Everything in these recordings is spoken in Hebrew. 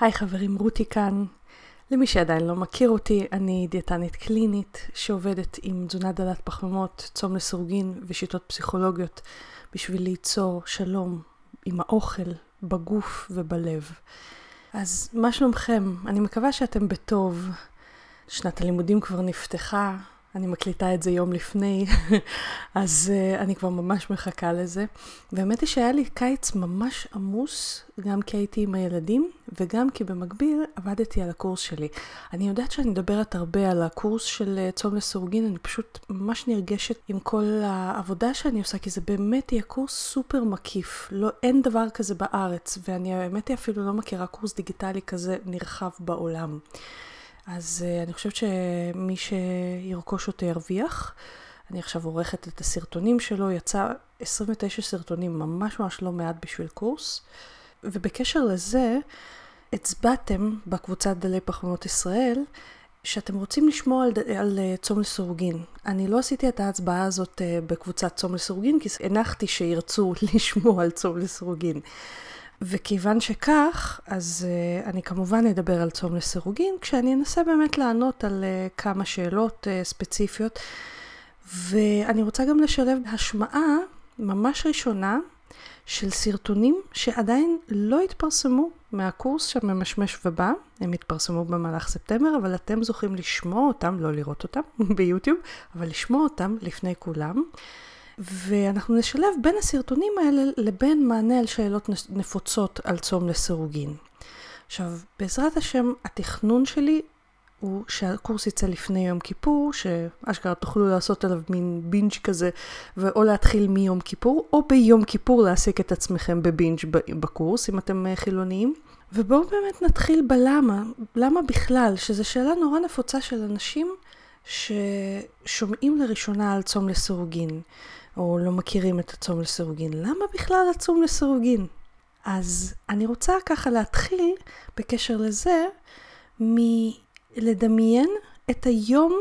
היי חברים, רותי כאן. למי שעדיין לא מכיר אותי, אני דיאטנית קלינית שעובדת עם תזונה דלת פחמימות, צום לסירוגין ושיטות פסיכולוגיות בשביל ליצור שלום עם האוכל, בגוף ובלב. אז מה שלומכם? אני מקווה שאתם בטוב. שנת הלימודים כבר נפתחה, אני מקליטה את זה יום לפני, אז אני כבר ממש מחכה לזה. באמת היא שהיה לי קיץ ממש עמוס, גם כי הייתי עם הילדים, וגם כי במקביל עבדתי על הקורס שלי. אני יודעת שאני מדברת הרבה על הקורס של צום לסירוגין, אני פשוט ממש נרגשת עם כל העבודה שאני עושה, כי זה באמת יהיה קורס סופר מקיף. לא, אין דבר כזה בארץ, ואני באמת אפילו לא מכירה קורס דיגיטלי כזה נרחב בעולם. אז אני חושבת שמי שירכוש אותו ירוויח. אני עכשיו עורכת את הסרטונים שלו, יצא 29 סרטונים, ממש לא מעט בשביל קורס. ובקשר לזה, הצבעתם בקבוצת דלי פחמימות ישראל, שאתם רוצים לשמוע על צום לסירוגין. אני לא עשיתי את ההצבעה הזאת בקבוצת צום לסירוגין, כי הנחתי שירצו לשמוע על צום לסירוגין. וכיוון שכך, אז אני כמובן אדבר על צום לסירוגין, כשאני אנסה באמת לענות על כמה שאלות ספציפיות, ואני רוצה גם לשלב השמעה ממש ראשונה של סרטונים שעדיין לא התפרסמו מהקורס שממשמש ובא, הם התפרסמו במהלך ספטמבר, אבל אתם זוכים לשמוע אותם, לא לראות אותם ביוטיוב, אבל לשמוע אותם לפני כולם. ואנחנו נשלב בין הסרטונים האלה לבין מענה על שאלות נפוצות על צום לסירוגין. עכשיו, בעזרת השם, התכנון שלי הוא שהקורס יצא לפני יום כיפור, שאשכרה תוכלו לעשות עליו מין בינג' כזה, או להתחיל מיום כיפור, או ביום כיפור להעסיק את עצמכם בבינג' בקורס, אם אתם חילוניים. ובואו באמת נתחיל בלמה, למה בכלל, שזו שאלה נורא נפוצה של אנשים ששומעים לראשונה על צום לסירוגין, או לא מכירים את הצום לסירוגין. למה בכלל הצום לסירוגין? אז אני רוצה ככה להתחיל בקשר לזה, מלדמיין את היום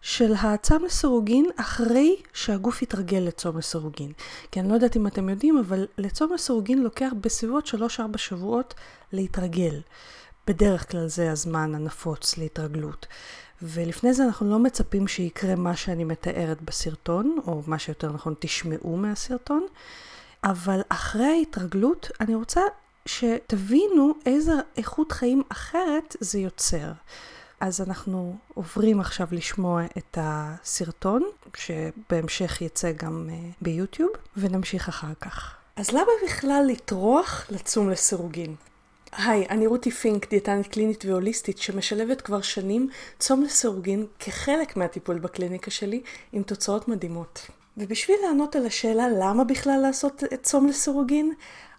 של הצום לסירוגין אחרי שהגוף יתרגל לצום לסירוגין. כי אני לא יודעת אם אתם יודעים, אבל לצום לסירוגין לוקח בסביבות 3-4 שבועות להתרגל. בדרך כלל זה הזמן הנפוץ להתרגלות. ולפני זה אנחנו לא מצפים שיקרה מה שאני מתארת בסרטון, או מה שיותר נכון תשמעו מהסרטון, אבל אחרי ההתרגלות אני רוצה שתבינו איזה איכות חיים אחרת זה יוצר. אז אנחנו עוברים עכשיו לשמוע את הסרטון, שבהמשך יצא גם ביוטיוב, ונמשיך אחר כך. אז למה בכלל לטרוח לצום לסירוגין? היי, אני רותי פינק, דיאטנית קלינית והוליסטית שמשלבת כבר שנים צום לסירוגין כחלק מהטיפול בקליניקה שלי עם תוצאות מדהימות. ובשביל לענות על השאלה למה בכלל לעשות את צום לסירוגין,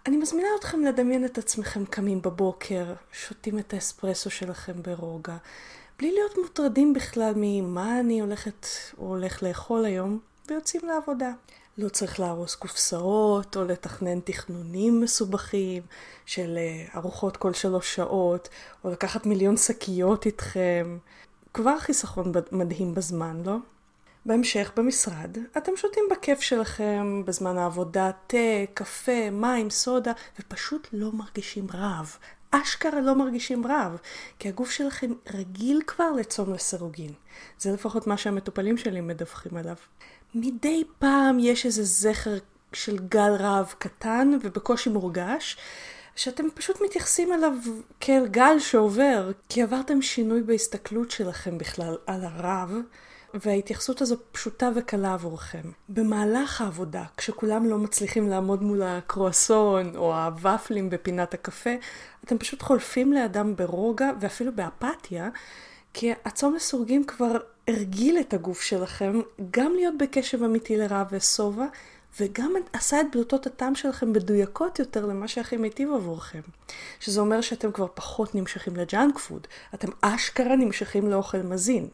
אני מזמינה אתכם לדמיין את עצמכם קמים בבוקר, שותים את האספרסו שלכם ברוגע, בלי להיות מוטרדים בכלל ממה אני הולכת או הולך לאכול היום, ויוצאים לעבודה. לא צריך להרוס קופסאות או לתכנן תכנונים מסובכים של ארוחות כל 3 שעות או לקחת 1,000,000 שקיות איתכם. כבר חיסכון מדהים בזמן, לא? בהמשך במשרד אתם שותים בכיף שלכם בזמן העבודה, תה, קפה, מים, סודה ופשוט לא מרגישים רעב. אשכרה לא מרגישים רעב, כי הגוף שלכם רגיל כבר לצום לסירוגין. זה לפחות מה שהמטופלים שלי מדווחים עליו. מדי פעם יש איזה זכר של גל רעב קטן ובקושי מורגש, שאתם פשוט מתייחסים אליו כאל גל שעובר, כי עברתם שינוי בהסתכלות שלכם בכלל על הרעב, וההתייחסות הזו פשוטה וקלה עבורכם. במהלך העבודה, כשכולם לא מצליחים לעמוד מול הקרואסון או הוואפלים בפינת הקפה, אתם פשוט חולפים לאדם ברוגע ואפילו באפתיה, כי הצום לסירוגין כבר הרגיל את הגוף שלכם גם להיות בקשב אמיתי לרעב וסובה, וגם עשה את בלוטות הטעם שלכם מדויקות יותר למה שהכי מיטיב עבורכם. שזה אומר שאתם כבר פחות נמשכים לג'אנק פוד, אתם אשכרה נמשכים לאוכל מזין.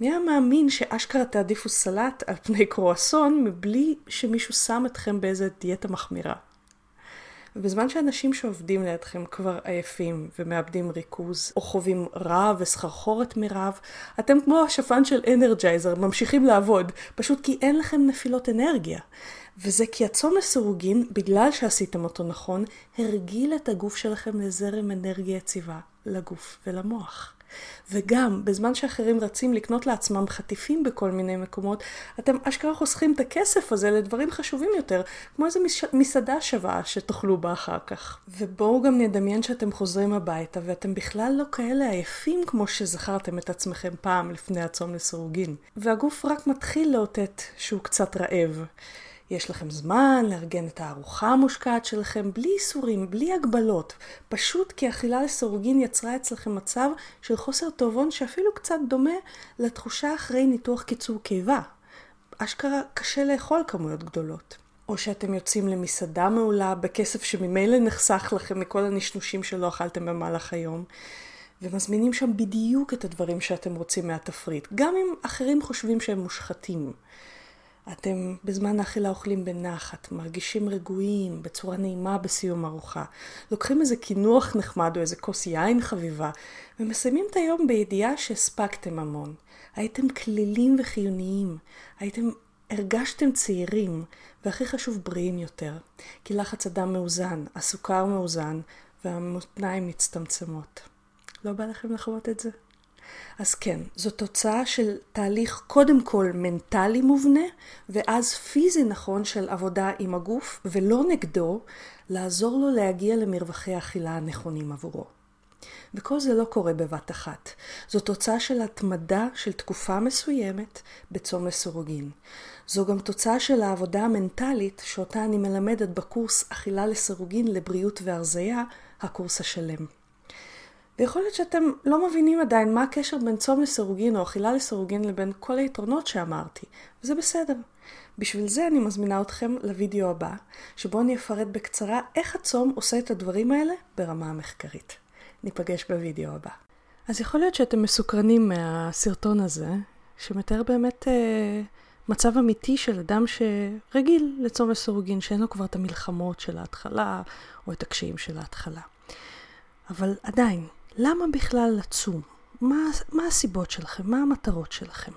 מי המאמין שאשכרה תעדיפו סלט על פני קרואסון מבלי שמישהו שם אתכם באיזה דיאטה מחמירה? ובזמן שאנשים שעובדים לידכם כבר עייפים ומאבדים ריכוז או חווים רעב וסחרחורת מרעב, אתם כמו השפן של אנרג'ייזר ממשיכים לעבוד, פשוט כי אין לכם נפילות אנרגיה. וזה כי הצום לסירוגין, בגלל שעשיתם אותו נכון, הרגיל את הגוף שלכם לזרם אנרגיה יציבה, לגוף ולמוח. וגם בזמן שאחרים רצים לקנות לעצמם חטיפים בכל מיני מקומות, אתם אשכרה חוסכים את הכסף הזה לדברים חשובים יותר, כמו איזו מסעדה שווה שתאכלו בה אחר כך. ובואו גם נדמיין שאתם חוזרים הביתה ואתם בכלל לא כאלה עייפים כמו שזכרתם את עצמכם פעם לפני הצום לסירוגין. והגוף רק מתחיל לאותת שהוא קצת רעב. יש לכם זמן לארגן את הארוחה המושקעת שלכם בלי איסורים, בלי הגבלות. פשוט כי אכילה לסירוגין יצרה אצלכם מצב של חוסר טובון שאפילו קצת דומה לתחושה אחרי ניתוח קיצור קיבה. אשכרה קשה לאכול כמויות גדולות. או שאתם יוצאים למסעדה מעולה בכסף שממילא נחסך לכם מכל הנשנושים שלא אכלתם במהלך היום. ומזמינים שם בדיוק את הדברים שאתם רוצים מהתפריט, גם אם אחרים חושבים שהם מושחתים. אתם בזמן האכילה אוכלים בנחת, מרגישים רגועים, בצורה נעימה בסיום ארוחה. לוקחים איזה כינוח נחמד או איזה כוס יין חביבה, ומסיימים את היום בידיעה שהספקתם המון. הייתם כלילים וחיוניים, הרגשתם צעירים, והכי חשוב בריאים יותר, כי לחץ הדם מאוזן, הסוכר מאוזן, והמותניים מצטמצמות. לא בא לכם לחוות את זה? אז כן, זו תוצאה של תהליך קודם כל מנטלי מובנה, ואז פיזי נכון של עבודה עם הגוף, ולא נגדו, לעזור לו להגיע למרווחי האכילה הנכונים עבורו. וכל זה לא קורה בבת אחת. זו תוצאה של התמדה של תקופה מסוימת בצום לסירוגין. זו גם תוצאה של העבודה המנטלית שאותה אני מלמדת בקורס אכילה לסירוגין לבריאות והרזיה, הקורס השלם. ויכול להיות שאתם לא מבינים עדיין מה הקשר בין צום לסירוגין או אכילה לסירוגין לבין כל היתרונות שאמרתי, וזה בסדר. בשביל זה אני מזמינה אתכם לוידאו הבא, שבו אני אפרט בקצרה איך הצום עושה את הדברים האלה ברמה המחקרית. ניפגש בוידאו הבא. אז יכול להיות שאתם מסוקרנים מהסרטון הזה, שמתאר באמת מצב אמיתי של אדם שרגיל לצום לסירוגין, שאין לו כבר את המלחמות של ההתחלה או את הקשיים של ההתחלה. אבל עדיין, למה בכלל לצום? מה הסיבות שלכם? מה המטרות שלכם?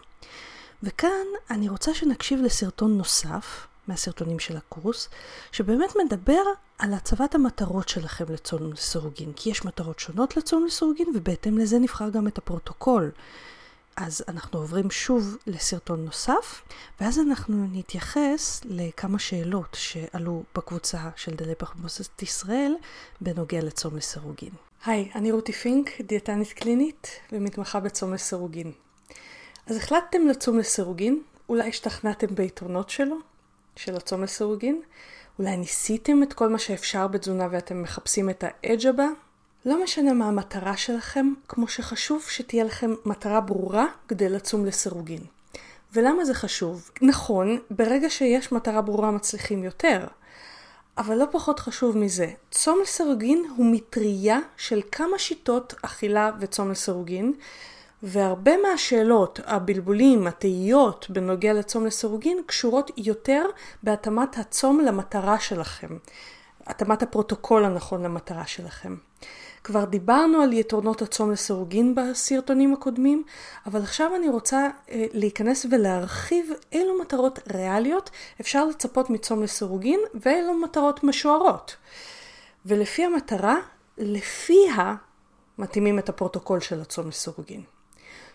וכאן אני רוצה שנקשיב לסרטון נוסף, מהסרטונים של הקורס, שבאמת מדבר על הצבת המטרות שלכם לצום לסירוגין, כי יש מטרות שונות לצום לסירוגין, ובהתאם לזה נבחר גם את הפרוטוקול. אז אנחנו עוברים שוב לסרטון נוסף, ואז אנחנו נתייחס לכמה שאלות שעלו בקבוצה של דלי פרמוסת ישראל בנוגע לצום לסירוגין. היי, אני רותי פינק, דיאטנית קלינית ומתמחה בצום לסירוגין. אז החלטתם לצום לסירוגין, אולי השתכנעתם ביתרונות שלו, של הצום לסירוגין, אולי ניסיתם את כל מה שאפשר בתזונה ואתם מחפשים את האדג' הבא, לא משנה מה המטרה שלכם, כמו שחשוב שתהיה לכם מטרה ברורה כדי לצום לסירוגין. ולמה זה חשוב? נכון, ברגע שיש מטרה ברורה מצליחים יותר. אבל לא פחות חשוב מזה, צום לסירוגין הוא מטריה של כמה שיטות אכילה וצום לסירוגין, והרבה מהשאלות, הבלבולים, התהיות בנוגע לצום לסירוגין, קשורות יותר בהתאמת הצום למטרה שלכם. התאמת הפרוטוקול הנכון למטרה שלכם. כבר דיברנו על יתרונות הצום לסירוגין בסרטונים הקודמים, אבל עכשיו אני רוצה להיכנס ולהרחיב אילו מטרות ריאליות אפשר לצפות מצום לסירוגין ואילו מטרות משוערות. ולפי המטרה, לפיה מתאימים את הפרוטוקול של הצום לסירוגין.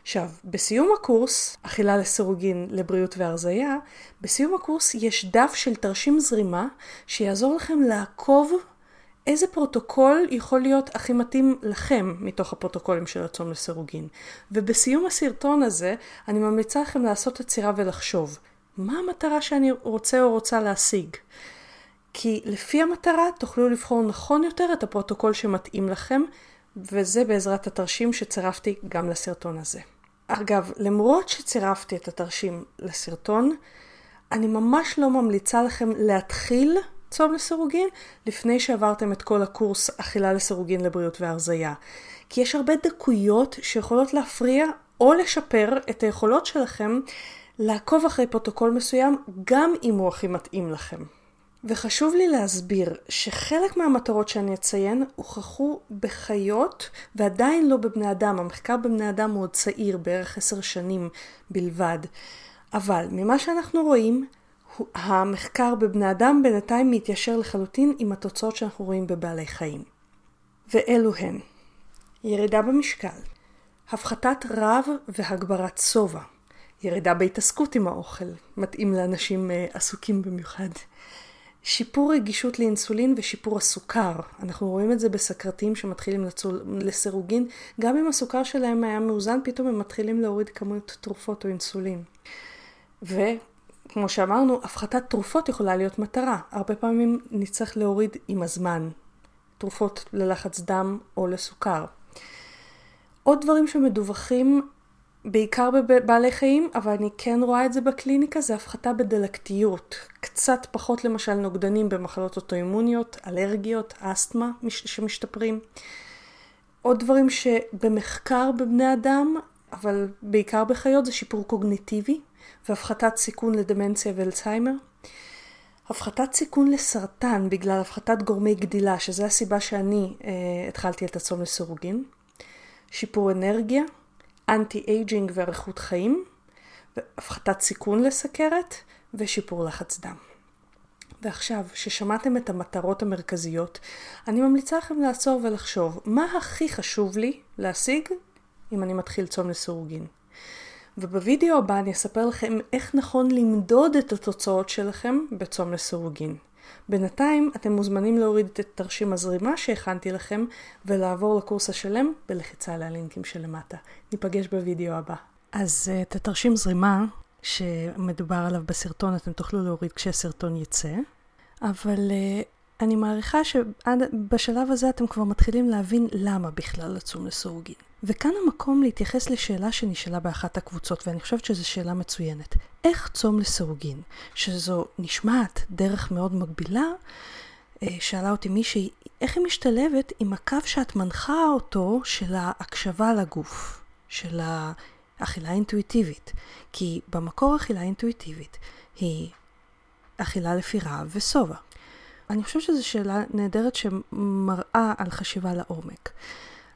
עכשיו, בסיום הקורס, אכילה לסירוגין לבריאות והרזיה, בסיום הקורס יש דף של תרשים זרימה שיעזור לכם לעקוב איזה פרוטוקול יכול להיות הכי מתאים לכם מתוך הפרוטוקולים של הצום לסירוגין. ובסיום הסרטון הזה אני ממליצה לכם לעשות עצירה ולחשוב מה המטרה שאני רוצה או רוצה להשיג. כי לפי המטרה תוכלו לבחור נכון יותר את הפרוטוקול שמתאים לכם, וזה בעזרת התרשים שצירפתי גם לסרטון הזה. אגב, למרות שצירפתי את התרשים לסרטון, אני ממש לא ממליצה לכם להתחיל צום לסירוגין לפני שעברתם את כל הקורס אכילה לסירוגין לבריאות והרזיה. כי יש הרבה דקויות שיכולות להפריע או לשפר את היכולות שלכם לעקוב אחרי פרוטוקול מסוים גם אם הוא הכי מתאים לכם. וחשוב לי להסביר שחלק מהמטרות שאני אציין הוכחו בחיות ועדיין לא בבני אדם. המחקר בבני אדם הוא עוד צעיר, בערך 10 שנים בלבד. אבל ממה שאנחנו רואים, המחקר בבני אדם בינתיים מתיישר לחלוטין עם התוצאות שאנחנו רואים בבעלי חיים. ואלו הן: ירידה במשקל, הפחתת רעב והגברת סובה, ירידה בהתעסקות עם האוכל, מתאים לאנשים עסוקים במיוחד, שיפור רגישות לאינסולין ושיפור הסוכר. אנחנו רואים את זה בסקרתיים שמתחילים לסירוגין. גם אם הסוכר שלהם היה מאוזן, פתאום הם מתחילים להוריד כמות תרופות או אינסולין. וכמו שאמרנו, הפחתת תרופות יכולה להיות מטרה. הרבה פעמים נצטרך להוריד עם הזמן תרופות ללחץ דם או לסוכר. עוד דברים שמדווחים בעיקר בבעלי חיים, אבל אני כן רואה את זה בקליניקה, זה הפחתה בדלקתיות. קצת פחות למשל נוגדנים במחלות אוטואימוניות, אלרגיות, אסתמה שמשתפרים. עוד דברים שבמחקר בבני אדם, אבל בעיקר בחיות, זה שיפור קוגניטיבי והפחתת סיכון לדמנציה ואלצהיימר. הפחתת סיכון לסרטן בגלל הפחתת גורמי גדילה, שזה הסיבה שאני התחלתי את הצום לסירוגין. שיפור אנרגיה, אנטי-אייג'ינג וערכות חיים, והפחתת סיכון לסכרת ושיפור לחץ דם. ועכשיו, ששמעתם את המטרות המרכזיות, אני ממליצה לכם לעצור ולחשוב מה הכי חשוב לי להשיג אם אני מתחיל צום לסירוגין. ובווידאו הבא אני אספר לכם איך נכון למדוד את התוצאות שלכם בצום לסירוגין. בינתיים אתם מוזמנים להוריד את תרשים הזרימה שהכנתי לכם ולעבור לקורס השלם בלחיצה על הלינקים שלמטה. ניפגש בווידאו הבא. אז את התרשים זרימה שמדובר עליו בסרטון אתם תוכלו להוריד כשהסרטון יצא. אבל אני מעריכה שבשלב הזה אתם כבר מתחילים להבין למה בכלל לצום לסירוגין. וכאן המקום להתייחס לשאלה שנשאלה באחת הקבוצות, ואני חושבת שזו שאלה מצוינת. איך צום לסירוגין, שזו נשמעת דרך מאוד מגבילה, שאלה אותי מישהי, איך היא משתלבת עם הקו שאת מנחה אותו של ההקשבה לגוף, של האכילה האינטואיטיבית? כי במקור אכילה אינטואיטיבית היא אכילה לפי רעב וסובה. אני חושבת שזו שאלה נהדרת שמראה על חשיבה לעומק.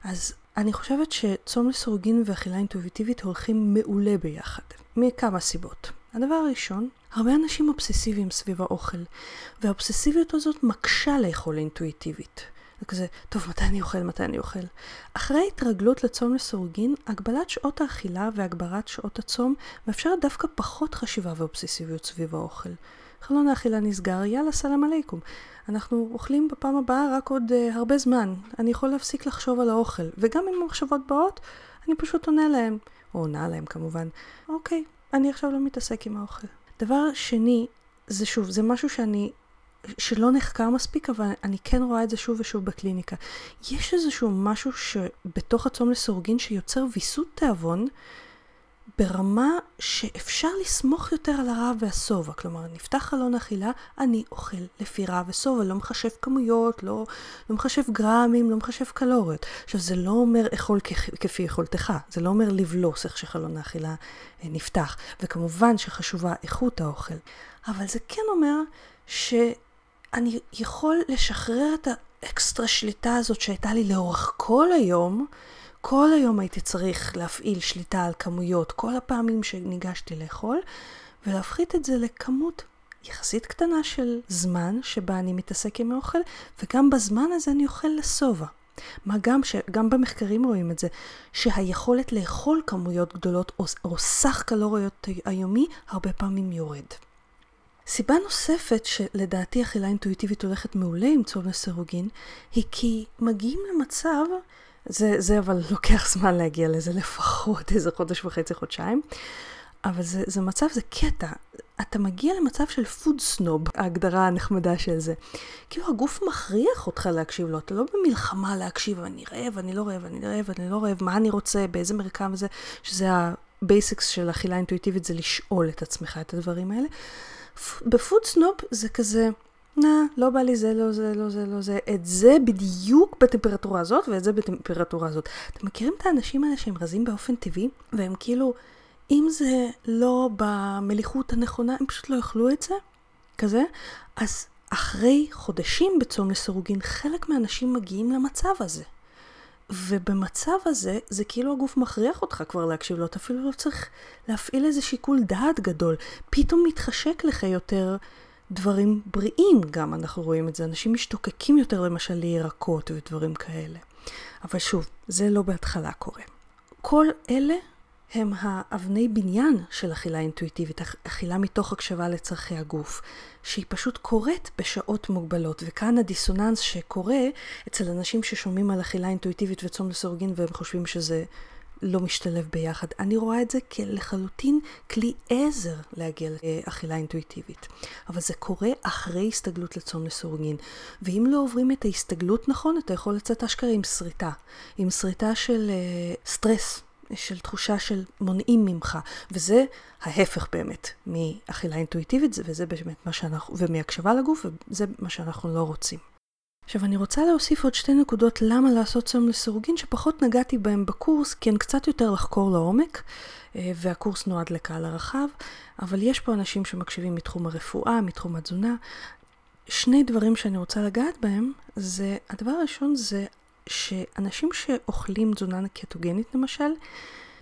אז אני חושבת שצום לסירוגין ואכילה אינטואיטיבית הולכים מעולה ביחד, מכמה סיבות. הדבר הראשון, הרבה אנשים אובססיביים סביב האוכל, והאובססיביות הזאת מקשה לאכול אינטואיטיבית. זה כזה, טוב, מתי אני אוכל? אחרי התרגלות לצום לסירוגין, הגבלת שעות האכילה והגברת שעות הצום, מאפשר דווקא פחות חשיבה ואובססיביות סביב האוכל. חלון האכילה נסגר, יאללה סלם עלייקום. אנחנו אוכלים בפעם הבאה רק עוד הרבה זמן. אני יכול להפסיק לחשוב על האוכל. וגם אם המחשבות באות, אני פשוט עונה להם. או עונה להם כמובן. אוקיי, אני עכשיו לא מתעסק עם האוכל. דבר שני, זה שוב, זה משהו שלא נחקר מספיק, אבל אני כן רואה את זה שוב ושוב בקליניקה. יש איזשהו משהו שבתוך הצום לסירוגין שיוצר ויסות תיאבון, ברמה שאפשר לסמוך יותר על הרעב והסובה. כלומר, נפתח חלון אכילה, אני אוכל לפי רעב וסובה, לא מחשב כמויות, לא מחשב גרמים, לא מחשב קלוריות. עכשיו, זה לא אומר אכול כפי יכולתך, זה לא אומר לבלוס איך שחלון האכילה נפתח, וכמובן שחשובה איכות האוכל. אבל זה כן אומר שאני יכול לשחרר את האקסטרה שליטה הזאת שהייתה לי לאורך כל היום, כל היום הייתי צריך להפעיל שליטה על כמויות, כל הפעמים שניגשתי לאכול, ולהפחית את זה לכמות יחסית קטנה של זמן שבה אני מתעסק עם האוכל, וגם בזמן הזה אני אוכל לסובה. מה גם שגם במחקרים רואים את זה, שהיכולת לאכול כמויות גדולות או סך קלוריות היומי הרבה פעמים יורד. סיבה נוספת שלדעתי אכילה אינטואיטיבית הולכת מעולה עם צום לסירוגין, היא כי מגיעים למצב, זה אבל לוקח זמן להגיע לזה, לפחות איזה חודש וחצי, חודשיים. אבל זה מצב, זה קטע. אתה מגיע למצב של פוד סנוב, ההגדרה הנחמדה של זה. כאילו הגוף מכריח אותך להקשיב לו, אתה לא במלחמה להקשיב, אני לא רעב, מה אני רוצה, באיזה מרקם זה, שזה הבייסיקס של אכילה אינטואיטיבית, זה לשאול את עצמך את הדברים האלה. בפוד סנופ זה כזה, לא בא לי זה, לא זה, לא זה, לא זה. את זה בדיוק בטמפרטורה הזאת, ואת זה בטמפרטורה הזאת. אתם מכירים את האנשים האלה שהם רזים באופן טבעי, והם כאילו, אם זה לא במליחות הנכונה, הם פשוט לא יאכלו את זה, כזה. אז אחרי חודשים בצום לסירוגין, חלק מהאנשים מגיעים למצב הזה. ובמצב הזה, זה כאילו הגוף מכריח אותך כבר להקשיב לו, אתה אפילו לא צריך להפעיל איזה שיקול דעת גדול. פתאום מתחשק לך יותר דברים בריאים גם, אנחנו רואים את זה. אנשים משתוקקים יותר למשל לירקות ודברים כאלה. אבל שוב, זה לא בהתחלה קורה. כל אלה הם האבני בניין של אכילה אינטואיטיבית, אכילה מתוך הקשבה לצרכי הגוף, שהיא פשוט קורית בשעות מוגבלות, וכאן הדיסוננס שקורה אצל אנשים ששומעים על אכילה אינטואיטיבית וצום לסירוגין, והם חושבים שזה לא משתלב ביחד. אני רואה את זה כלחלוטין כלי עזר להגיע לאכילה אינטואיטיבית. אבל זה קורה אחרי הסתגלות לצום לסירוגין. ואם לא עוברים את ההסתגלות נכון, אתה יכול לצאת אשכרה עם שריטה. עם שריטה של סטרס. של תחושה של מונעים ממך, וזה ההפך באמת מאכילה אינטואיטיבית, וזה באמת מה שאנחנו, ומהקשבה לגוף, וזה מה שאנחנו לא רוצים. עכשיו אני רוצה להוסיף עוד שתי נקודות למה לעשות צום לסירוגין, שפחות נגעתי בהם בקורס, כי הן קצת יותר לחקור לעומק, והקורס נועד לקהל הרחב, אבל יש פה אנשים שמקשיבים מתחום הרפואה, מתחום התזונה. שני דברים שאני רוצה לגעת בהם, זה, הדבר הראשון זה, שאנשים שאוכלים תזונה קטוגנית למשל,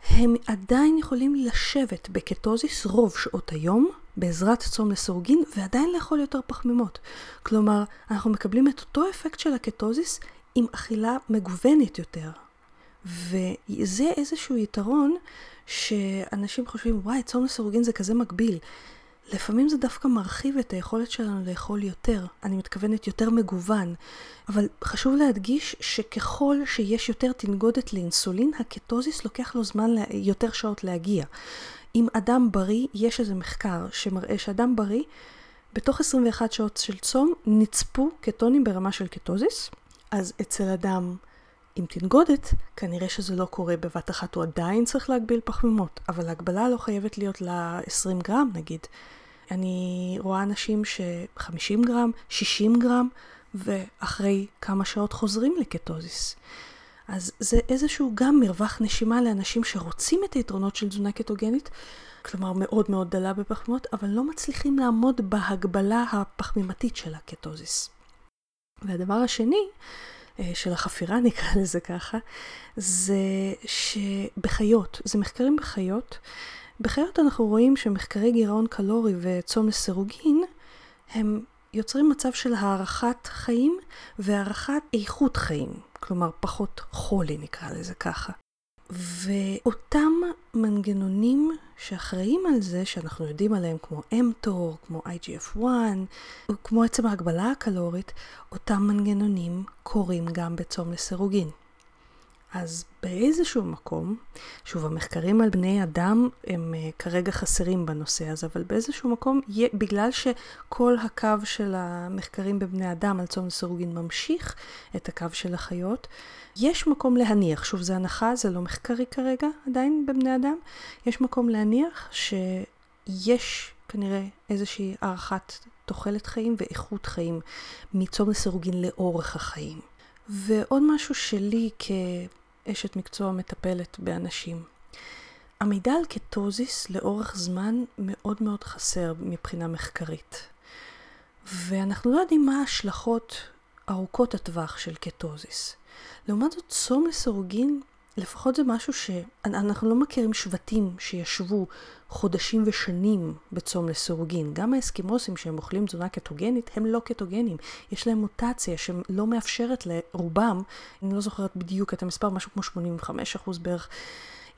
הם עדיין יכולים לשבת בקטוזיס רוב שעות היום, בעזרת צום לסירוגין, ועדיין לאכול יותר פחמימות. כלומר, אנחנו מקבלים את אותו אפקט של הקטוזיס עם אכילה מגוונת יותר. וזה איזשהו יתרון שאנשים חושבים, וואי, צום לסירוגין זה כזה מגביל. לפעמים זה דווקא מרחיב את היכולת שלנו לאכול יותר, אני מתכוונת יותר מגוון, אבל חשוב להדגיש שככל שיש יותר תנגודת לאינסולין, הקטוזיס לוקח לו זמן יותר שעות להגיע. אם אדם בריא, יש איזה מחקר שמראה שאדם בריא, בתוך 21 שעות של צום נצפו קטונים ברמה של קטוזיס, אז אצל אדם עם תנגודת, כנראה שזה לא קורה בבת אחת, הוא עדיין צריך להגביל פחמימות, אבל ההגבלה לא חייבת להיות ל-20 גרם נגיד. אני רואה אנשים ש-50 גרם, 60 גרם, ואחרי כמה שעות חוזרים לקטוזיס. אז זה איזשהו גם מרווח נשימה לאנשים שרוצים את היתרונות של תזונה קטוגנית, כלומר מאוד מאוד דלה בפחמימות, אבל לא מצליחים לעמוד בהגבלה הפחמימתית של הקטוזיס. והדבר השני, של החפירה נקרא לזה ככה, זה שבחיות, זה מחקרים בחיות, בחיות אנחנו רואים שמחקרי גירעון קלורי וצום לסירוגין, הם יוצרים מצב של הערכת חיים והערכת איכות חיים, כלומר פחות חולי נקרא לזה ככה. ואותם מנגנונים שאחראים על זה, שאנחנו יודעים עליהם כמו אמתור, כמו IGF-1, כמו עצם ההגבלה הקלורית, אותם מנגנונים קורים גם בצום לסירוגין. אז באיזשהו מקום, שוב המחקרים על בני אדם הם כרגע חסרים בנושא הזה, אבל באיזשהו מקום, בגלל שכל הקו של המחקרים בבני אדם על צום לסירוגין ממשיך את הקו של החיות, יש מקום להניח, שוב זה הנחה, זה לא מחקרי כרגע עדיין בבני אדם, יש מקום להניח שיש כנראה איזושהי הערכת תוחלת חיים ואיכות חיים מצום לסירוגין לאורך החיים. ועוד משהו שלי כאשת מקצוע מטפלת באנשים. המידע על קטוזיס לאורך זמן מאוד מאוד חסר מבחינה מחקרית. ואנחנו לא יודעים מה ההשלכות ארוכות הטווח של קטוזיס. לעומת זאת, צום לסירוגין, לפחות זה משהו שאנחנו לא מכירים שבטים שישבו חודשים ושנים בצום לסירוגין. גם האסקימוסים שהם אוכלים תזונה קטוגנית, הם לא קטוגנים. יש להם מוטציה שלא מאפשרת לרובם, אני לא זוכרת בדיוק את המספר, משהו כמו 85% בערך.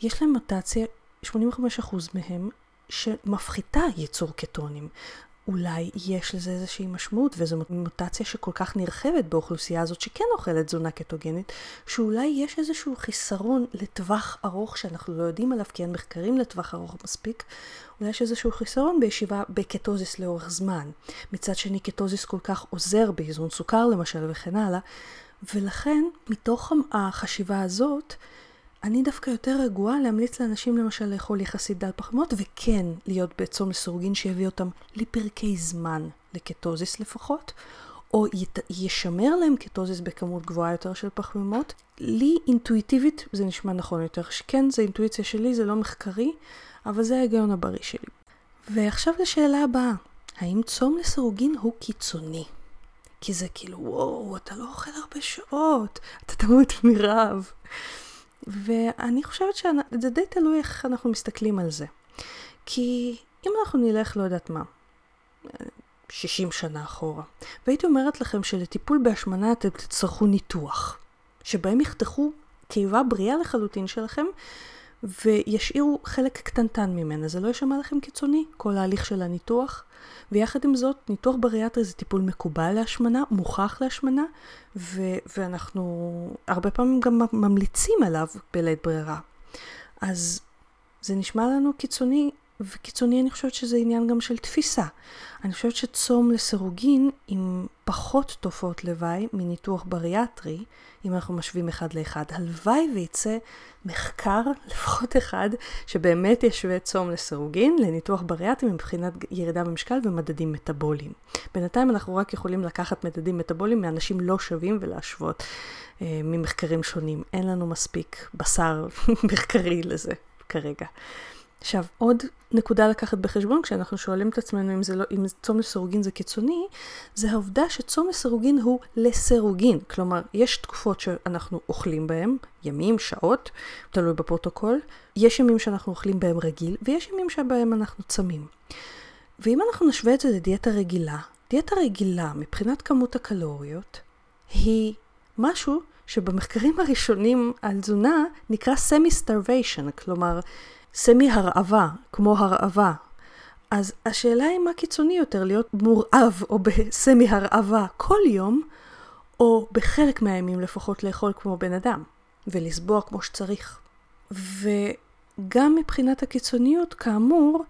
יש להם מוטציה, 85% מהם, שמפחיתה ייצור קטונים. אולי יש לזה איזושהי משמעות, וזו מוטציה שכל כך נרחבת באוכלוסייה הזאת, שכן אוכלת תזונה קטוגנית, שאולי יש איזשהו חיסרון לטווח ארוך, שאנחנו לא יודעים עליו, כי אין מחקרים לטווח ארוך מספיק, אולי יש איזשהו חיסרון בישיבה בקטוזיס לאורך זמן. מצד שני, קטוזיס כל כך עוזר באיזון סוכר למשל וכן הלאה, ולכן מתוך החשיבה הזאת, אני דווקא יותר רגועה להמליץ לאנשים למשל לאכול יחסית דל פחמות, וכן להיות בעצום לסירוגין שיביא אותם לפרקי זמן, לקטוזיס לפחות, או ישמר להם קטוזיס בכמות גבוהה יותר של פחמימות. לי אינטואיטיבית זה נשמע נכון יותר, שכן זה אינטואיציה שלי, זה לא מחקרי, אבל זה ההיגיון הבריא שלי. ועכשיו לשאלה הבאה, האם צום לסירוגין הוא קיצוני? כי זה כאילו וואו, אתה לא אוכל הרבה שעות, אתה תמות מרעב. ואני חושבת שזה די תלוי איך אנחנו מסתכלים על זה. כי אם אנחנו נלך לא יודעת מה, 60 שנה אחורה, והייתי אומרת לכם שלטיפול בהשמנה אתם תצטרכו ניתוח, שבהם יחתכו קיבה בריאה לחלוטין שלכם, וישאירו חלק קטנטן ממנה. זה לא ישמע לכם קיצוני, כל ההליך של הניתוח. ויחד עם זאת, ניתוח בריאטרי זה טיפול מקובל להשמנה, מוכח להשמנה, ואנחנו הרבה פעמים גם ממליצים עליו בלית ברירה. אז זה נשמע לנו קיצוני, וקיצוני אני חושבת שזה עניין גם של תפיסה. אני חושבת שצום לסירוגין עם פחות תופעות לוואי מניתוח בריאטרי, אם אנחנו משווים אחד לאחד. הלוואי ויצא מחקר, לפחות אחד, שבאמת ישווה צום לסירוגין לניתוח בריאטרי מבחינת ירידה במשקל ומדדים מטאבוליים. בינתיים אנחנו רק יכולים לקחת מדדים מטאבוליים מאנשים לא שווים ולהשוות ממחקרים שונים. אין לנו מספיק בשר מחקרי לזה כרגע. עכשיו, עוד נקודה לקחת בחשבון, כשאנחנו שואלים את עצמנו אם, אם צום לסירוגין זה קיצוני, זה העובדה שצום לסירוגין הוא לסירוגין. כלומר, יש תקופות שאנחנו אוכלים בהן, ימים, שעות, תלוי בפרוטוקול. יש ימים שאנחנו אוכלים בהן רגיל, ויש ימים שבהם אנחנו צמים. ואם אנחנו נשווה את זה לדיאטה רגילה, דיאטה רגילה מבחינת כמות הקלוריות, היא משהו שבמחקרים הראשונים על תזונה נקרא semi-starvation, כלומר, סמי הרעבה, כמו הרעבה. אז השאלה היא מה קיצוני יותר, להיות מורעב או בסמי הרעבה כל יום, או בחלק מהימים לפחות לאכול כמו בן אדם, ולסבוע כמו שצריך. וגם מבחינת הקיצוניות, כאמור,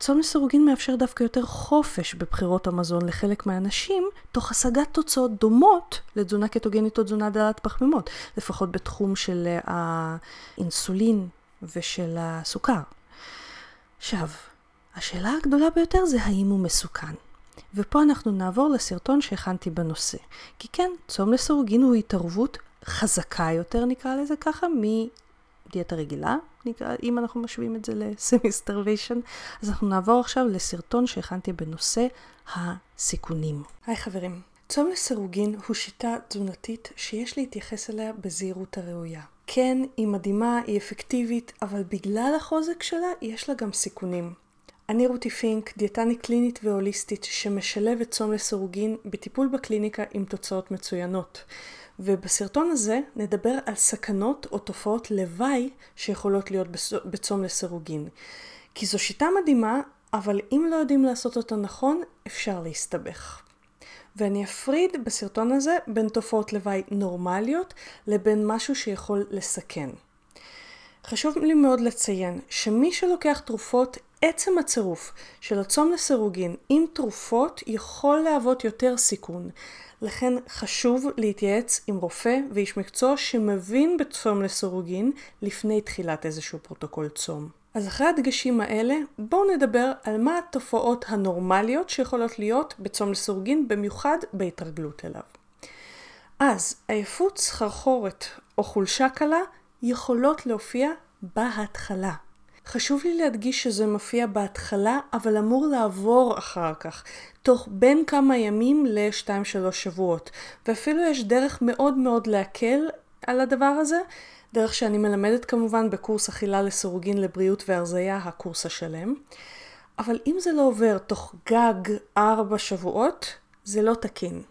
צום לסירוגין מאפשר דווקא יותר חופש בבחירות המזון לחלק מהאנשים, תוך השגת תוצאות דומות לתזונה קטוגנית או תזונה דלת פחמימות, לפחות בתחום של האינסולין, ושל הסוכר. עכשיו, השאלה הגדולה ביותר זה האם הוא מסוכן. ופה אנחנו נעבור לסרטון שהכנתי בנושא. כי כן, צום לסירוגין הוא התערבות חזקה יותר, נקרא לזה ככה, מדיאטה רגילה, אם אנחנו משווים את זה לסמי-סטרוויישן. אז אנחנו נעבור עכשיו לסרטון שהכנתי בנושא הסיכונים. היי חברים, צום לסירוגין הוא שיטה תזונתית שיש להתייחס אליה בזהירות הראויה. כן, היא מדהימה, היא אפקטיבית, אבל בגלל החוזק שלה יש לה גם סיכונים. אני רותי פינק, דיאטני קלינית והוליסטית שמשלבת צום לסירוגין בטיפול בקליניקה עם תוצאות מצוינות. ובסרטון הזה נדבר על סכנות או תופעות לוואי שיכולות להיות בצום לסירוגין. כי זו שיטה מדהימה, אבל אם לא יודעים לעשות אותו נכון, אפשר להסתבך. ואני אפריד בסרטון הזה בין תופעות לוואי נורמליות לבין משהו שיכול לסכן. חשוב לי מאוד לציין שמי שלוקח תרופות, עצם הצירוף של הצום לסירוגין עם תרופות יכול להוות יותר סיכון. לכן חשוב להתייעץ עם רופא ואיש מקצוע שמבין בצום לסירוגין לפני תחילת איזשהו פרוטוקול צום. אז אחרי הדגשים האלה, בואו נדבר על מה התופעות הנורמליות שיכולות להיות בצום לסירוגין, במיוחד בהתרגלות אליו. אז עייפות, סחרחורת או חולשה קלה יכולות להופיע בהתחלה. חשוב לי להדגיש שזה מופיע בהתחלה, אבל אמור לעבור אחר כך, תוך בין כמה ימים ל-2-3 שבועות. ואפילו יש דרך מאוד מאוד להקל על הדבר הזה, דרך שאני מלמדת כמובן בקורס אכילה לסירוגין לבריאות והרזיה, הקורס השלם. אבל אם זה לא עובר תוך גג 4 שבועות, זה לא תקין.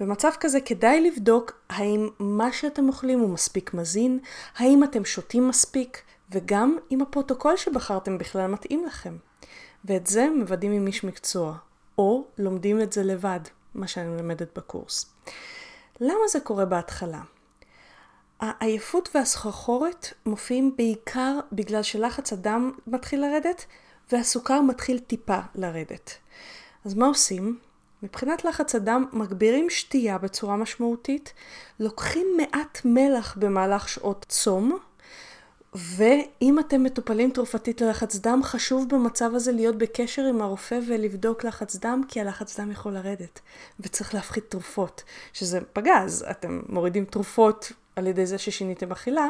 במצב כזה כדאי לבדוק האם מה שאתם אוכלים הוא מספיק מזין, האם אתם שותים מספיק, וגם אם הפרוטוקול שבחרתם בכלל מתאים לכם. ואת זה מוודאים עם איש מקצוע, או לומדים את זה לבד, מה שאני מלמדת בקורס. למה זה קורה בהתחלה? העייפות והסחרחורת מופיעים בעיקר בגלל שלחץ הדם מתחיל לרדת והסוכר מתחיל טיפה לרדת. אז מה עושים? מבחינת לחץ הדם מגבירים שתייה בצורה משמעותית, לוקחים מעט מלח במהלך שעות צום ואם אתם מטופלים תרופתית ללחץ דם, חשוב במצב הזה להיות בקשר עם הרופא ולבדוק לחץ דם, כי הלחץ דם יכול לרדת, וצריך להפחית תרופות, שזה פגז, אתם מורידים תרופות על ידי זה ששיניתם אכילה,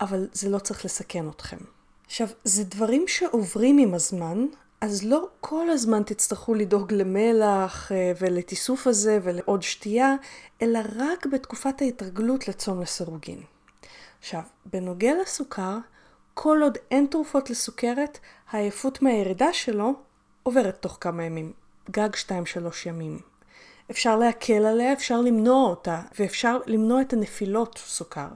אבל זה לא צריך לסכן אתכם. עכשיו, זה דברים שעוברים עם הזמן, אז לא כל הזמן תצטרכו לדאוג למלח ולתיסוף הזה ולעוד שתייה, אלא רק בתקופת ההתרגלות לצום לסירוגין. עכשיו, בנוגע לסוכר, כל עוד אין תרופות לסוכרת, העייפות מהירידה שלו עוברת תוך כמה ימים, גג 2-3 ימים. אפשר להקל עליה, אפשר למנוע אותה, ואפשר למנוע את הנפילות סוכר.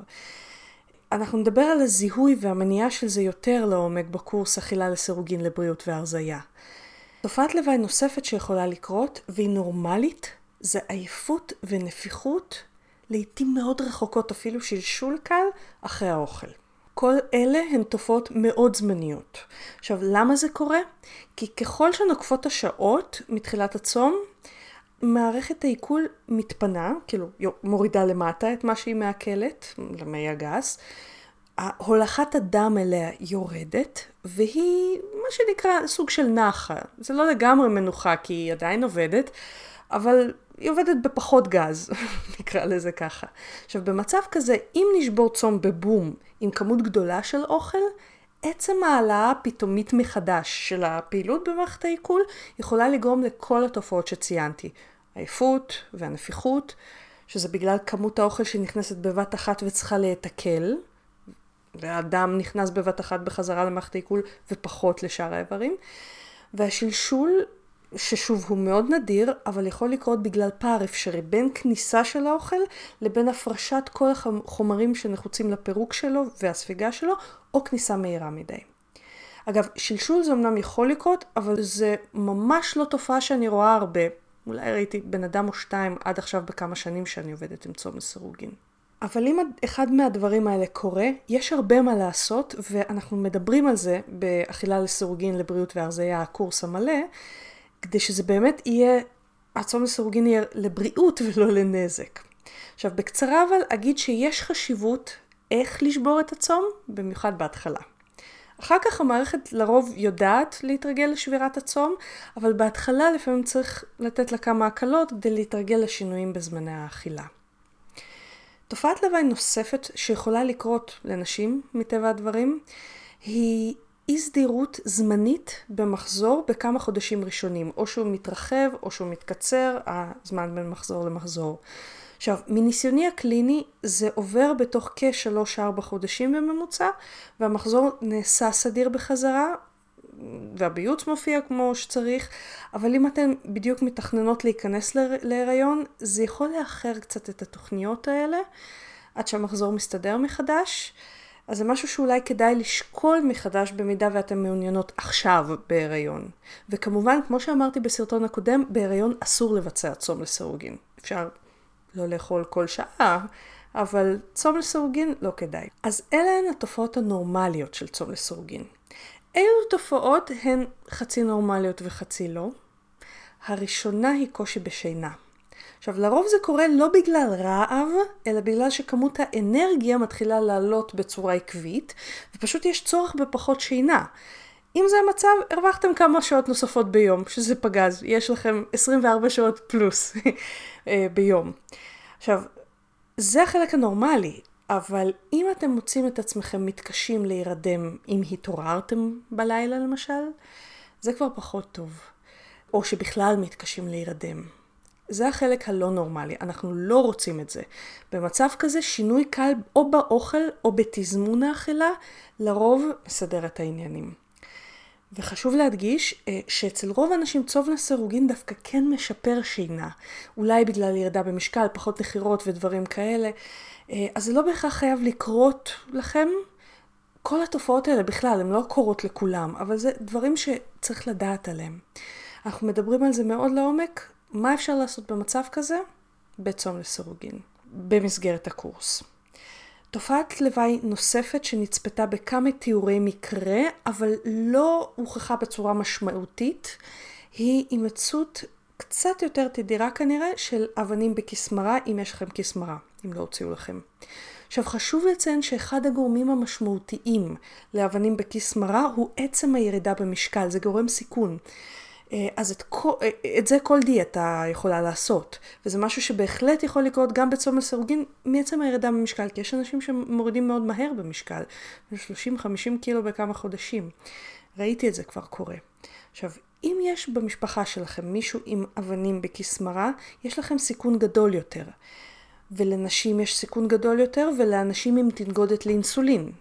אנחנו נדבר על הזיהוי והמניעה של זה יותר לעומק בקורס אכילה לסירוגין לבריאות והרזיה. תופעת לוואי נוספת שיכולה לקרות, והיא נורמלית, זה עייפות ונפיחות, לעתים מאוד רחוקות, אפילו שלשול קל, אחרי האוכל. כל אלה הן תופעות מאוד זמניות. עכשיו, למה זה קורה? כי ככל שנוקפות השעות מתחילת הצום, מערכת העיכול מתפנה, כאילו מורידה למטה את מה שהיא מעכלת, למי הגס, הולכת הדם אליה יורדת, והיא מה שנקרא סוג של נחה. זה לא לגמרי מנוחה, כי היא עדיין עובדת, אבל היא עובדת בפחות גז, נקרא לזה ככה. עכשיו, במצב כזה, אם נשבור צום בבום עם כמות גדולה של אוכל, עצם העלאה פתאומית מחדש של הפעילות במערכת העיכול יכולה לגרום לכל התופעות שציינתי. העייפות והנפיחות, שזה בגלל כמות האוכל שנכנסת בבת אחת וצריכה להתקל, והדם נכנס בבת אחת בחזרה למערכת העיכול ופחות לשאר האיברים, והשלשול ששוב הוא מאוד נדיר, אבל יכול לקרות בגלל פער אפשרי בין כניסה של האוכל לבין הפרשת כל החומרים שנחוצים לפירוק שלו והספיגה שלו, או כניסה מהירה מדי. אגב, שלשול זה אמנם יכול לקרות, אבל זה ממש לא תופעה שאני רואה הרבה. אולי ראיתי בן אדם או שתיים עד עכשיו בכמה שנים שאני עובדת עם צום לסירוגין. אבל אם אחד מהדברים האלה קורה, יש הרבה מה לעשות, ואנחנו מדברים על זה באכילה לסירוגין לבריאות והרזיה, הקורס המלא, כדי שזה באמת יהיה, הצום לסירוגין יהיה לבריאות ולא לנזק. עכשיו, בקצרה אבל אגיד שיש חשיבות איך לשבור את הצום, במיוחד בהתחלה. אחר כך המערכת לרוב יודעת להתרגל לשבירת הצום, אבל בהתחלה לפעמים צריך לתת לה כמה הקלות כדי להתרגל לשינויים בזמני האכילה. תופעת לוואי נוספת שיכולה לקרות לנשים מטבע הדברים, היא אי סדירות זמנית במחזור בכמה חודשים ראשונים, או שהוא מתרחב או שהוא מתקצר, הזמן בין מחזור למחזור. עכשיו, מניסיוני הקליני זה עובר בתוך כ-3-4 חודשים בממוצע, והמחזור נעשה סדיר בחזרה, והביוץ מופיע כמו שצריך, אבל אם אתן בדיוק מתכננות להיכנס להיריון, זה יכול לאחר קצת את התוכניות האלה, עד שהמחזור מסתדר מחדש, אז זה משהו שאולי כדאי לשקול מחדש במידה ואתם מעוניינות עכשיו בהיריון. וכמובן, כמו שאמרתי בסרטון הקודם, בהיריון אסור לבצע צום לסירוגין. אפשר לא לאכול כל שעה, אבל צום לסירוגין לא כדאי. אז אלה הן התופעות הנורמליות של צום לסירוגין. אילו תופעות הן חצי נורמליות וחצי לא? הראשונה היא קושי בשינה. עכשיו, לרוב זה קורה לא בגלל רעב, אלא בגלל שכמות האנרגיה מתחילה לעלות בצורה עקבית, ופשוט יש צורך בפחות שינה. אם זה המצב, הרווחתם כמה שעות נוספות ביום, שזה פגז, יש לכם 24 שעות פלוס ביום. עכשיו, זה החלק הנורמלי, אבל אם אתם מוצאים את עצמכם מתקשים להירדם אם התעוררתם בלילה למשל, זה כבר פחות טוב, או שבכלל מתקשים להירדם. זה החלק הלא נורמלי, אנחנו לא רוצים את זה. במצב כזה שינוי קל או באוכל או בתזמון האכילה, לרוב מסדר את העניינים. וחשוב להדגיש שאצל רוב האנשים צום לסירוגין דווקא כן משפר שינה. אולי בגלל ירידה במשקל, פחות נחירות ודברים כאלה. אז זה לא בהכרח חייב לקרות לכם. כל התופעות האלה בכלל, הן לא קורות לכולם, אבל זה דברים שצריך לדעת עליהם. אנחנו מדברים על זה מאוד לעומק. מה אפשר לעשות במצב כזה? בצום לסירוגין, במסגרת הקורס. תופעת לוואי נוספת שנצפתה בכמה תיאורי מקרה, אבל לא הוכחה בצורה משמעותית, היא הימצאות קצת יותר תדירה כנראה של אבנים בכסמרה, אם יש לכם כסמרה, אם לא הוציאו לכם. עכשיו חשוב לציין שאחד הגורמים המשמעותיים לאבנים בכיס מרה הוא עצם הירידה במשקל, זה גורם סיכון. אז את זה כל דיאטה יכולה לעשות, וזה משהו שבהחלט יכול לקרות גם בצום לסירוגין מעצם הירידה במשקל, כי יש אנשים שמורידים מאוד מהר במשקל, 30-50 קילו בכמה חודשים. ראיתי את זה כבר קורה. עכשיו, אם יש במשפחה שלכם מישהו עם אבנים בכיס מרה, יש לכם סיכון גדול יותר. ולנשים יש סיכון גדול יותר, ולאנשים עם תנגודת לאינסולין.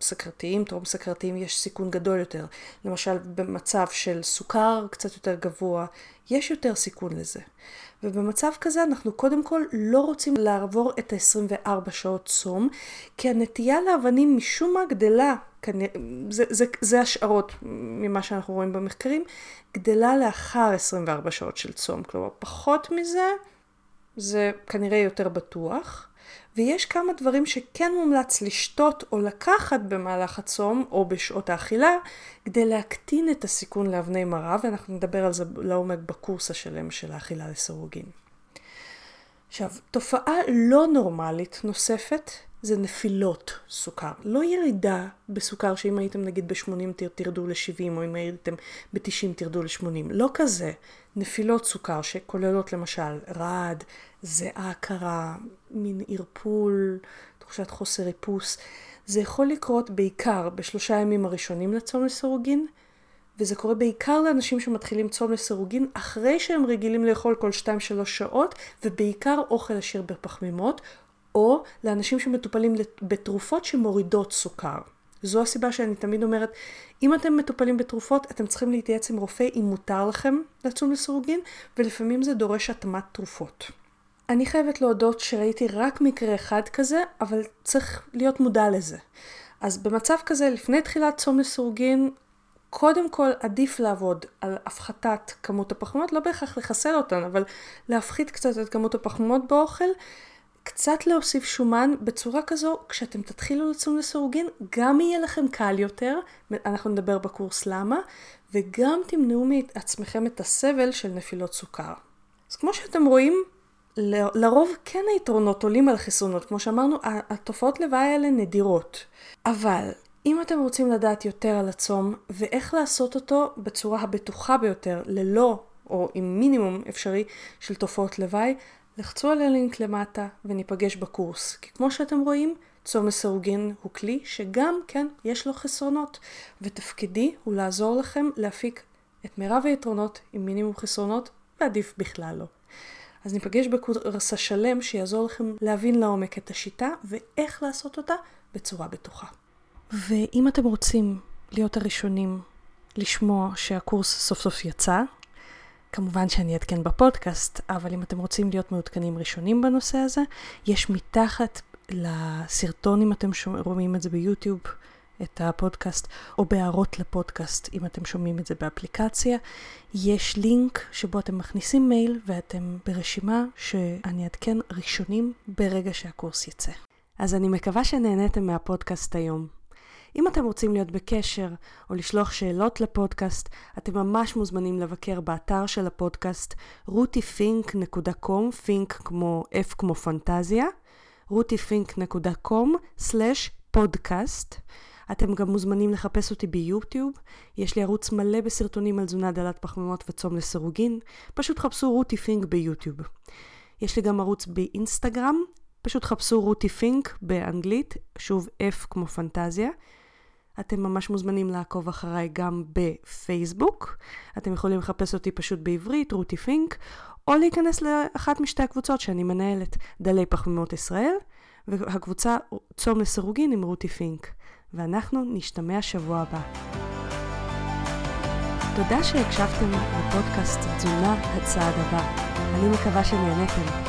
סקרתיים, טרום סקרתיים, יש סיכון גדול יותר. למשל, במצב של סוכר קצת יותר גבוה, יש יותר סיכון לזה. ובמצב כזה אנחנו קודם כל לא רוצים לעבור את ה-24 שעות צום, כי הנטייה לאבנים משום מה גדלה, זה השערות ממה שאנחנו רואים במחקרים, גדלה לאחר 24 שעות של צום. כלומר, פחות מזה, זה כנראה יותר בטוח. ויש כמה דברים שכן מומלץ לשתות או לקחת במהלך הצום או בשעות האכילה, כדי להקטין את הסיכון לאבני מרה, ואנחנו נדבר על זה לעומק בקורס השלם של האכילה לסירוגין. עכשיו, תופעה לא נורמלית נוספת זה נפילות סוכר. לא ירידה בסוכר שאם הייתם נגיד ב-80 תרדו ל-70, או אם הייתם ב-90 תרדו ל-80. לא כזה. נפילות סוכר שכוללות למשל רעד, זיעה קרה, מין ערפול, תחושת חוסר איפוס. זה יכול לקרות בעיקר בשלושה ימים הראשונים לצום לסירוגין, וזה קורה בעיקר לאנשים שמתחילים צום לסירוגין אחרי שהם רגילים לאכול כל 2-3 שעות, ובעיקר אוכל עשיר בפחמימות, או לאנשים שמטופלים בתרופות שמורידות סוכר. זו הסיבה שאני תמיד אומרת, אם אתם מטופלים בתרופות, אתם צריכים להתייעץ עם רופא אם מותר לכם לצום לסירוגין, ולפעמים זה דורש התאמת תרופות. אני חייבת להודות שראיתי רק מקרה אחד כזה, אבל צריך להיות מודע לזה. אז במצב כזה, לפני תחילת צום לסירוגין, קודם כל עדיף לעבוד על הפחתת כמות הפחמימות, לא בהכרח לחסל אותן, אבל להפחית קצת את כמות הפחמימות באוכל, קצת להוסיף שומן בצורה כזו, כשאתם תתחילו לצום לסירוגין, גם יהיה לכם קל יותר, אנחנו נדבר בקורס למה, וגם תמנעו מעצמכם את הסבל של נפילות סוכר. אז כמו שאתם רואים, לרוב כן היתרונות עולים על החסרונות, כמו שאמרנו, התופעות לוואי האלה נדירות. אבל אם אתם רוצים לדעת יותר על הצום, ואיך לעשות אותו בצורה הבטוחה ביותר, ללא או עם מינימום אפשרי של תופעות לוואי, לחצו על הלינק למטה וניפגש בקורס, כי כמו שאתם רואים, צום לסירוגין הוא כלי שגם כן יש לו חסרונות, ותפקידי הוא לעזור לכם להפיק את מירב היתרונות עם מינימום חסרונות, ועדיף בכלל לא. אז ניפגש בקורס השלם שיעזור לכם להבין לעומק את השיטה ואיך לעשות אותה בצורה בטוחה. ואם אתם רוצים להיות הראשונים לשמוע שהקורס סוף סוף יצא, כמובן שאני אעדכן בפודקאסט, אבל אם אתם רוצים להיות מעודכנים ראשונים בנושא הזה, יש מתחת לסרטון, אם אתם רואים את זה ביוטיוב, את הפודקאסט, או בהערות לפודקאסט, אם אתם שומעים את זה באפליקציה, יש לינק שבו אתם מכניסים מייל, ואתם ברשימה שאני אעדכן ראשונים ברגע שהקורס יצא. אז אני מקווה שנהניתם מהפודקאסט היום. אם אתם רוצים להיות בקשר או לשלוח שאלות לפודקאסט, אתם ממש מוזמנים לבקר באתר של הפודקאסט rotifink.com, פינק כמו F כמו פנטזיה, rotifink.com/podcast. אתם גם מוזמנים לחפש אותי ביוטיוב, יש לי ערוץ מלא בסרטונים על תזונה דלת פחמימות וצום לסירוגין, פשוט חפשו רותי פינק ביוטיוב. יש לי גם ערוץ באינסטגרם, פשוט חפשו רותי פינק באנגלית, שוב F כמו פנטזיה. אתם ממש מוזמנים לעקוב אחריי גם בפייסבוק. אתם יכולים לחפש אותי פשוט בעברית, רותי פינק, או להיכנס לאחת משתי הקבוצות שאני מנהלת, דלי פחמימות ישראל, והקבוצה צום לסירוגין עם רותי פינק. ואנחנו נשתמע שבוע הבא. תודה שהקשבתם לפודקאסט תזונה הצעד הבא. אני מקווה שנהניתם.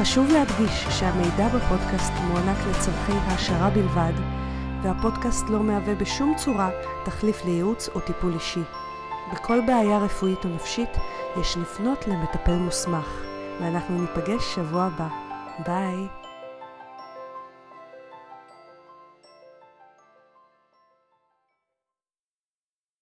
חשוב להדגיש שהמידע בפודקאסט מוענק לצורכי העשרה בלבד, והפודקאסט לא מהווה בשום צורה תחליף לייעוץ או טיפול אישי. בכל בעיה רפואית או נפשית יש לפנות למטפל מוסמך, ואנחנו ניפגש שבוע הבא. ביי!